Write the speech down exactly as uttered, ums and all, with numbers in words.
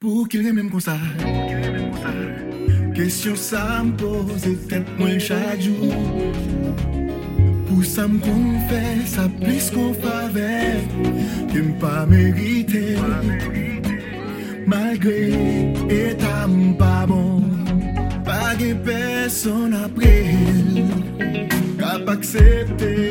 Pour qu'il y ait même comme ça. Question ça me pose tête moins chaque jour. Pour ça me confesse à plus qu'on favait. Que me pas mérité. Malgré état pas bon. Pas de personne après. Capable d'accepter.